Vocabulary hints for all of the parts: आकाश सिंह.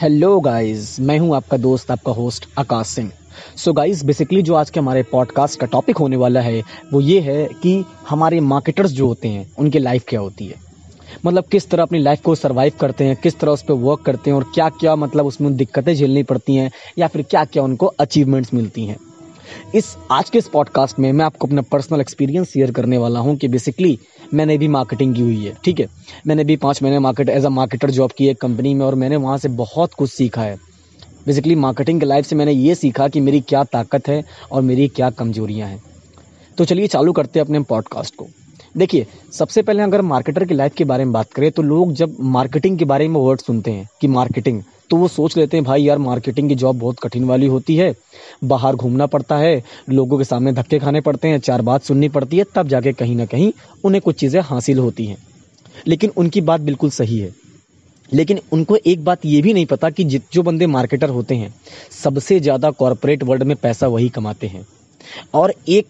Hello guys, मैं हूं आपका दोस्त, आपका होस्ट आकाश सिंह। सो गाइस, बेसिकली जो आज के हमारे पॉडकास्ट का टॉपिक होने वाला है वो ये है कि हमारे मार्केटर्स जो होते हैं उनकी लाइफ क्या होती है, मतलब किस तरह अपनी लाइफ को सर्वाइव करते हैं, किस तरह उस पर वर्क करते हैं और क्या क्या मतलब उसमें दिक्कतें झेलनी पड़ती हैं या फिर क्या क्या उनको अचीवमेंट्स मिलती हैं। इस आज के इस पॉडकास्ट में मैं आपको अपना पर्सनल एक्सपीरियंस शेयर करने वाला हूं कि बेसिकली मैंने भी मार्केटिंग की हुई है। ठीक है, मैंने भी 5 महीने एज अ मार्केटर जॉब की है कंपनी में और मैंने वहां से बहुत कुछ सीखा है। बेसिकली मार्केटिंग के लाइफ से मैंने ये सीखा कि मेरी क्या ताकत है और मेरी क्या कमजोरियां हैं। तो चलिए चालू करते हैं अपने पॉडकास्ट को। देखिए, सबसे पहले अगर मार्केटर की लाइफ के बारे में बात करें तो लोग जब मार्केटिंग के बारे में वर्ड सुनते हैं कि मार्केटिंग, तो वो सोच लेते हैं भाई यार मार्केटिंग की जॉब बहुत कठिन वाली होती है, बाहर घूमना पड़ता है, लोगों के सामने धक्के खाने पड़ते हैं, 4 बात सुननी पड़ती है, तब जाके कहीं ना कहीं उन्हें कुछ चीज़ें हासिल होती हैं। लेकिन उनकी बात बिल्कुल सही है, लेकिन उनको एक बात ये भी नहीं पता कि जो बंदे मार्केटर होते हैं सबसे ज़्यादा कॉरपोरेट वर्ल्ड में पैसा वही कमाते हैं। और एक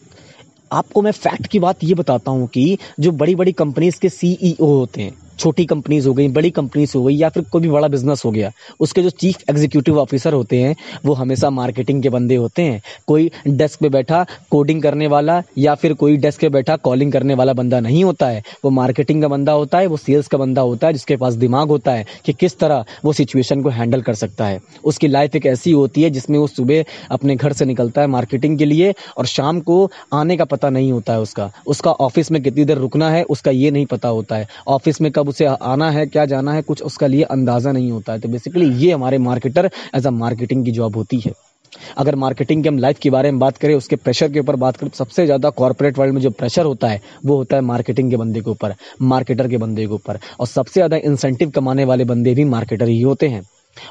आपको मैं फैक्ट की बात ये बताता हूँ कि जो बड़ी बड़ी कंपनीज के सीईओ होते हैं, छोटी कंपनीज हो गई, बड़ी कंपनीज हो गई या फिर कोई भी बड़ा बिजनेस हो गया, उसके जो चीफ एग्जीक्यूटिव ऑफिसर होते हैं वो हमेशा मार्केटिंग के बंदे होते हैं। कोई डेस्क पे बैठा कोडिंग करने वाला या फिर कोई डेस्क पे बैठा कॉलिंग करने वाला बंदा नहीं होता है, वो मार्केटिंग का बंदा होता है, वो सेल्स का बंदा होता है, जिसके पास दिमाग होता है कि किस तरह वो सिचुएशन को हैंडल कर सकता है। उसकी लाइफ एक ऐसी होती है जिसमें वो सुबह अपने घर से निकलता है मार्केटिंग के लिए और शाम को आने का पता नहीं होता है उसका ऑफिस में कितनी देर रुकना है उसका ये नहीं पता होता है, ऑफिस में उसे आना है क्या जाना है कुछ उसका लिए अंदाजा नहीं होता है। तो बेसिकली ये हमारे मार्केटर एज अ मार्केटिंग की जॉब होती है। अगर मार्केटिंग के हम लाइफ के बारे में बात करें, उसके प्रेशर के ऊपर बात करें, सबसे ज्यादा कॉर्पोरेट वर्ल्ड में जो प्रेशर होता है वो होता है मार्केटिंग के बंदे के ऊपर, मार्केटर के बंदे के ऊपर, और सबसे ज्यादा इंसेंटिव कमाने वाले बंदे भी मार्केटर ही होते हैं।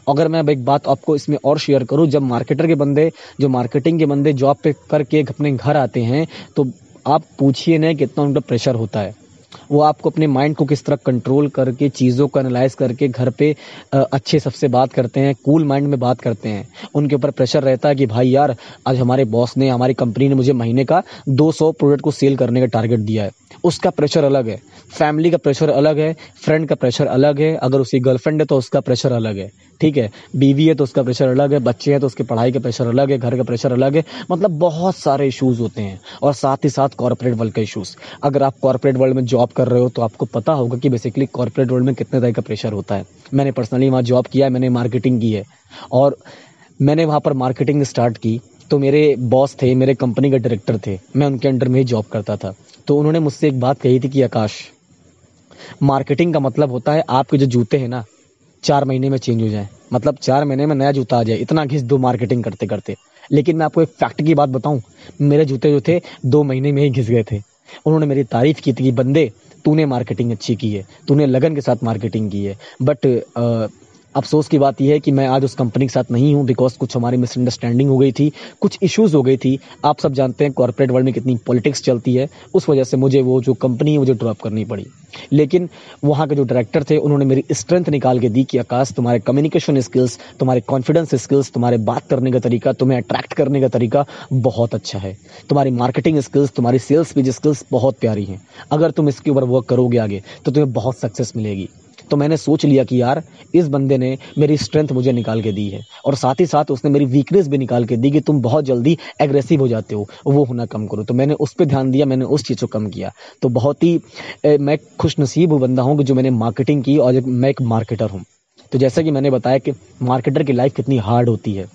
अगर मैं अब एक बात आपको इसमें और शेयर करूं, जब मार्केटर के बंदे, जो मार्केटिंग के बंदे जॉब पे करके अपने घर आते हैं तो आप पूछिए ना कितना उनका प्रेशर होता है। वो आपको अपने माइंड को किस तरह कंट्रोल करके चीज़ों को एनालाइज करके घर पे अच्छे सबसे बात करते हैं, कूल माइंड में बात करते हैं। उनके ऊपर प्रेशर रहता है कि भाई यार आज हमारे बॉस ने, हमारी कंपनी ने मुझे महीने का 200 प्रोडक्ट को सेल करने का टारगेट दिया है। उसका प्रेशर अलग है, फैमिली का प्रेशर अलग है, फ्रेंड का प्रेशर अलग है, अगर उसकी गर्लफ्रेंड है तो उसका प्रेशर अलग है, ठीक है, बीवी है तो उसका प्रेशर अलग है, बच्चे हैं तो उसके पढ़ाई का प्रेशर अलग है, घर का प्रेशर अलग है, मतलब बहुत सारे इशूज़ होते हैं। और साथ ही साथ कॉर्पोरेट वर्ल्ड का इशूज़, अगर आप कॉर्पोरेट वर्ल्ड में जॉब कर रहे हो तो आपको पता होगा कि बेसिकली कॉर्पोरेट वर्ल्ड में कितने तरह का प्रेशर होता है। मैंने पर्सनली वहाँ जॉब किया है, मैंने मार्केटिंग की है और मैंने वहाँ पर मार्केटिंग स्टार्ट की तो मेरे बॉस थे, मेरे कंपनी के डायरेक्टर थे, मैं उनके अंडर में ही जॉब करता था। तो उन्होंने मुझसे एक बात कही थी कि आकाश, मार्केटिंग का मतलब होता है आपके जो जूते हैं ना 4 महीने में चेंज हो जाए, मतलब 4 महीने में नया जूता आ जाए, इतना घिस दो मार्केटिंग करते करते। लेकिन मैं आपको एक फैक्ट की बात बताऊं, मेरे जूते जो थे 2 महीने में ही घिस गए थे। उन्होंने मेरी तारीफ की थी कि बंदे तूने मार्केटिंग अच्छी की है, तूने लगन के साथ मार्केटिंग की है। बट अफसोस की बात यह है कि मैं आज उस कंपनी के साथ नहीं हूँ बिकॉज कुछ हमारी मिसअंडरस्टैंडिंग हो गई थी, कुछ इश्यूज़ हो गई थी। आप सब जानते हैं कॉर्पोरेट वर्ल्ड में कितनी पॉलिटिक्स चलती है, उस वजह से मुझे वो जो कंपनी है मुझे ड्रॉप करनी पड़ी। लेकिन वहाँ के जो डायरेक्टर थे उन्होंने मेरी स्ट्रेंथ निकाल के दी कि आकाश, तुम्हारे कम्युनिकेशन स्किल्स, तुम्हारे कॉन्फिडेंस स्किल्स, तुम्हारे बात करने का तरीका, तुम्हें अट्रैक्ट करने का तरीका बहुत अच्छा है, तुम्हारी मार्केटिंग स्किल्स, तुम्हारी सेल्स पेज स्किल्स बहुत प्यारी हैं, अगर तुम इसके ऊपर वर्क करोगे आगे तो तुम्हें बहुत सक्सेस मिलेगी। तो मैंने सोच लिया कि यार इस बंदे ने मेरी स्ट्रेंथ मुझे निकाल के दी है और साथ ही साथ उसने मेरी वीकनेस भी निकाल के दी कि तुम बहुत जल्दी एग्रेसिव हो जाते हो, वो होना कम करो। तो मैंने उस पर ध्यान दिया, मैंने उस चीज़ को कम किया। तो बहुत ही मैं खुशनसीब बंदा हूँ कि जो मैंने मार्केटिंग की और मैं एक मार्केटर हूँ। तो जैसा कि मैंने बताया कि मार्केटर की लाइफ कितनी हार्ड होती है,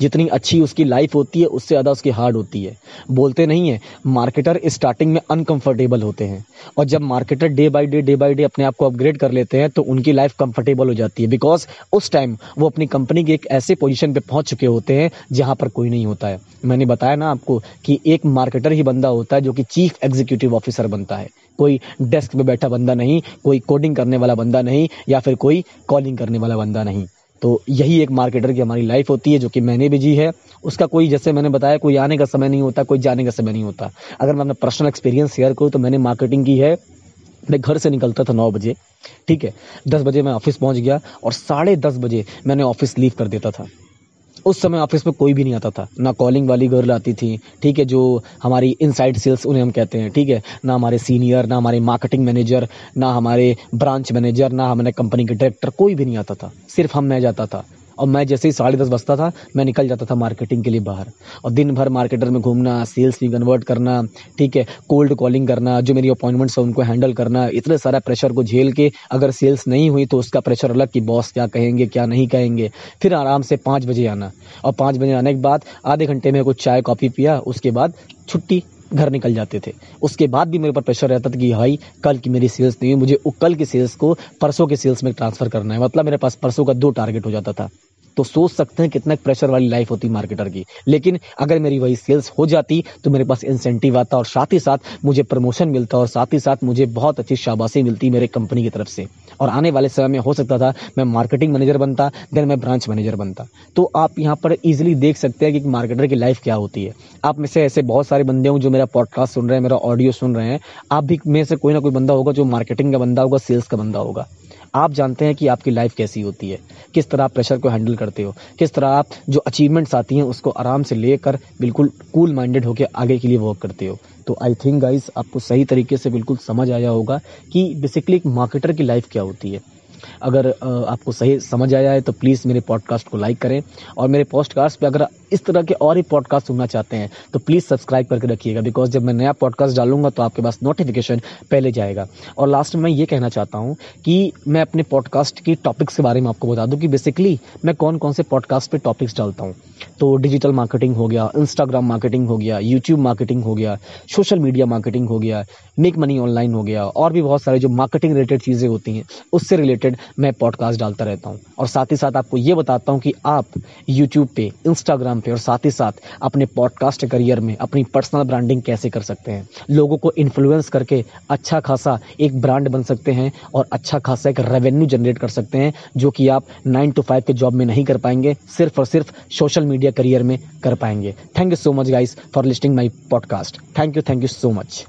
जितनी अच्छी उसकी लाइफ होती है उससे ज़्यादा उसकी हार्ड होती है। बोलते नहीं है मार्केटर स्टार्टिंग में अनकंफर्टेबल होते हैं और जब मार्केटर डे बाय डे अपने आप को अपग्रेड कर लेते हैं तो उनकी लाइफ कंफर्टेबल हो जाती है बिकॉज उस टाइम वो अपनी कंपनी के एक ऐसे पोजीशन पे पहुंच चुके होते हैं जहां पर कोई नहीं होता है। मैंने बताया ना आपको कि एक मार्केटर ही बंदा होता है जो कि चीफ एग्जीक्यूटिव ऑफिसर बनता है, कोई डेस्क पर बैठा बंदा नहीं, कोई कोडिंग करने वाला बंदा नहीं या फिर कोई कॉलिंग करने वाला बंदा नहीं। तो यही एक मार्केटर की हमारी लाइफ होती है जो कि मैंने भी जी है। उसका कोई, जैसे मैंने बताया, कोई आने का समय नहीं होता, कोई जाने का समय नहीं होता। अगर मैं अपना पर्सनल एक्सपीरियंस शेयर करूँ तो मैंने मार्केटिंग की है। मैं घर से निकलता था 9 बजे, ठीक है, 10 बजे मैं ऑफिस पहुँच गया और 10:30 बजे मैंने ऑफिस लीव कर देता था। उस समय ऑफिस में कोई भी नहीं आता था, ना कॉलिंग वाली गर्ल आती थी, ठीक है, जो हमारी इनसाइड सेल्स उन्हें हम कहते हैं, ठीक है, ना हमारे सीनियर, ना हमारे मार्केटिंग मैनेजर, ना हमारे ब्रांच मैनेजर, ना हमारे कंपनी के डायरेक्टर, कोई भी नहीं आता था, सिर्फ हम मैं जाता था। और मैं जैसे ही 10:30 बजता था मैं निकल जाता था मार्केटिंग के लिए बाहर, और दिन भर मार्केटर में घूमना, सेल्स में कन्वर्ट करना, ठीक है, कोल्ड कॉलिंग करना, जो मेरी अपॉइंटमेंट्स है उनको हैंडल करना, इतने सारा प्रेशर को झेल के अगर सेल्स नहीं हुई तो उसका प्रेशर अलग कि बॉस क्या कहेंगे क्या नहीं कहेंगे। फिर आराम से 5 बजे आना, और 5 बजे आने के बाद आधे घंटे में कुछ चाय कॉफ़ी पिया, उसके बाद छुट्टी, घर निकल जाते थे। उसके बाद भी मेरे ऊपर प्रेशर रहता था कि भाई कल की मेरी सेल्स नहीं हुई, मुझे कल की सेल्स को परसों के सेल्स में ट्रांसफ़र करना है, मतलब मेरे पास परसों का 2 टारगेट हो जाता था। तो सोच सकते हैं कितना प्रेशर वाली लाइफ होती मार्केटर की। लेकिन अगर मेरी वही सेल्स हो जाती तो मेरे पास इंसेंटिव आता और साथ ही साथ मुझे प्रमोशन मिलता और साथ ही साथ मुझे बहुत अच्छी शाबाशी मिलती मेरे कंपनी की तरफ से, और आने वाले समय में हो सकता था मैं मार्केटिंग मैनेजर बनता, देन मैं ब्रांच मैनेजर बनता। तो आप यहाँ पर ईजिली देख सकते हैं कि मार्केटर की लाइफ क्या होती है। आप में से ऐसे बहुत सारे बंदे होंगे जो मेरा पॉडकास्ट सुन रहे हैं, मेरा ऑडियो सुन रहे हैं, आप भी में से कोई ना कोई बंदा होगा जो मार्केटिंग का बंदा होगा, सेल्स का बंदा होगा। आप जानते हैं कि आपकी लाइफ कैसी होती है, किस तरह आप प्रेशर को हैंडल करते हो, किस तरह आप जो अचीवमेंट्स आती हैं उसको आराम से लेकर बिल्कुल कूल माइंडेड होकर आगे के लिए वर्क करते हो। तो आई थिंक गाइस आपको सही तरीके से बिल्कुल समझ आया होगा कि बेसिकली एक मार्केटर की लाइफ क्या होती है। अगर आपको सही समझ आया है तो प्लीज़ मेरे पॉडकास्ट को लाइक करें, और मेरे पॉडकास्ट पे अगर इस तरह के और ही पॉडकास्ट सुनना चाहते हैं तो प्लीज़ सब्सक्राइब करके रखिएगा, बिकॉज जब मैं नया पॉडकास्ट डालूंगा तो आपके पास नोटिफिकेशन पहले जाएगा। और लास्ट में मैं ये कहना चाहता हूँ कि मैं अपने पॉडकास्ट की टॉपिक्स के बारे में आपको बता दूँ कि बेसिकली मैं कौन कौन से पॉडकास्ट पर टॉपिक्स डालता हूँ। तो डिजिटल मार्केटिंग हो गया, इंस्टाग्राम मार्केटिंग हो गया, यूट्यूब मार्केटिंग हो गया, सोशल मीडिया मार्केटिंग हो गया, मेक मनी ऑनलाइन हो गया, और भी बहुत सारे जो मार्केटिंग रिलेटेड चीज़ें होती हैं उससे रिलेटेड मैं पॉडकास्ट डालता रहता हूं। और साथ ही साथ आपको ये बताता हूं कि आप यूट्यूब पे, इंस्टाग्राम पे और साथ ही साथ अपने पॉडकास्ट करियर में अपनी पर्सनल ब्रांडिंग कैसे कर सकते हैं, लोगों को इन्फ्लुएंस करके अच्छा खासा एक ब्रांड बन सकते हैं और अच्छा खासा एक रेवेन्यू जनरेट कर सकते हैं, जो कि आप 9 to 5 के जॉब में नहीं कर पाएंगे, सिर्फ और सिर्फ सोशल मीडिया करियर में कर पाएंगे। Thank you so much guys for listening my podcast. Thank you so much.